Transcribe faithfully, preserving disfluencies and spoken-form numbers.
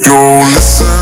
You listen.